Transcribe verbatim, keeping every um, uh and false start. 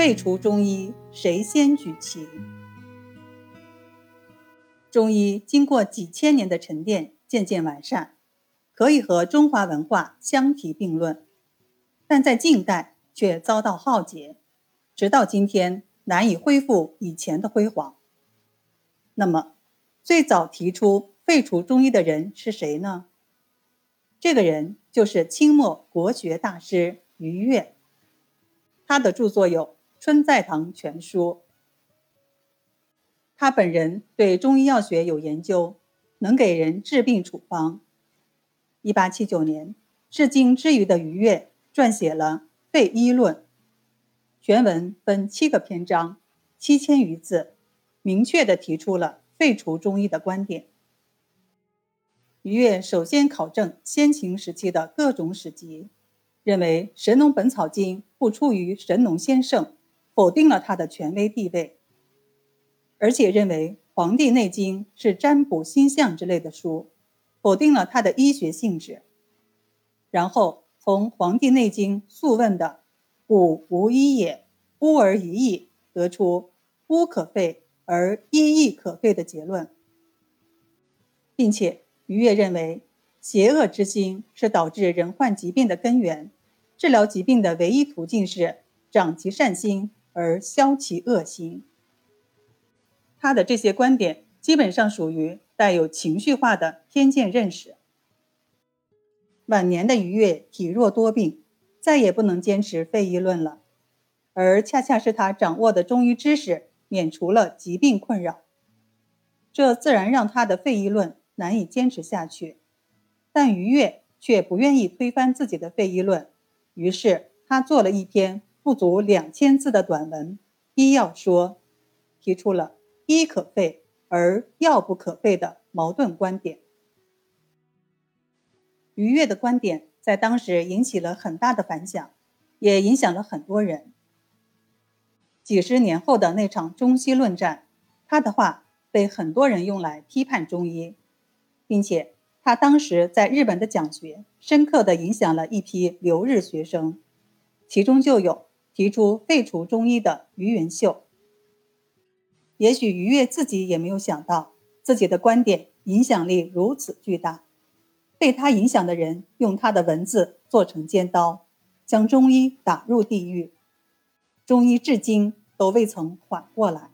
废除中医，谁先举旗？中医经过几千年的沉淀，渐渐完善，可以和中华文化相提并论，但在近代却遭到浩劫，直到今天难以恢复以前的辉煌。那么，最早提出废除中医的人是谁呢？这个人就是清末国学大师俞樾，他的著作有《春在堂全书》。他本人对中医药学有研究，能给人治病处方。一八七九年，至今之余的俞樾撰写了《废医论》，全文分七个篇章，七千余字，明确地提出了废除中医的观点。俞樾首先考证先秦时期的各种史籍，认为《神农本草经》不出于神农先圣，否定了他的权威地位。而且认为《黄帝内经》是占卜星象之类的书，否定了它的医学性质。然后从《黄帝内经》素问的“吾无医也，巫而已矣”得出“巫可废，而医亦可废”的结论，并且俞樾认为，邪恶之心是导致人患疾病的根源，治疗疾病的唯一途径是长其善心而消其恶心。他的这些观点基本上属于带有情绪化的偏见认识。晚年的俞樾体弱多病，再也不能坚持废医论了，而恰恰是他掌握的中医知识免除了疾病困扰，这自然让他的废医论难以坚持下去。但俞樾却不愿意推翻自己的废医论，于是他做了一篇不足两千字的短文《医药说》，提出了医可废而药不可废的矛盾观点。俞樾的观点在当时引起了很大的反响，也影响了很多人。几十年后的那场中西论战，他的话被很多人用来批判中医，并且他当时在日本的讲学深刻地影响了一批留日学生，其中就有提出废除中医的俞樾秀。也许俞樾自己也没有想到，自己的观点影响力如此巨大，被他影响的人用他的文字做成尖刀，将中医打入地狱，中医至今都未曾缓过来。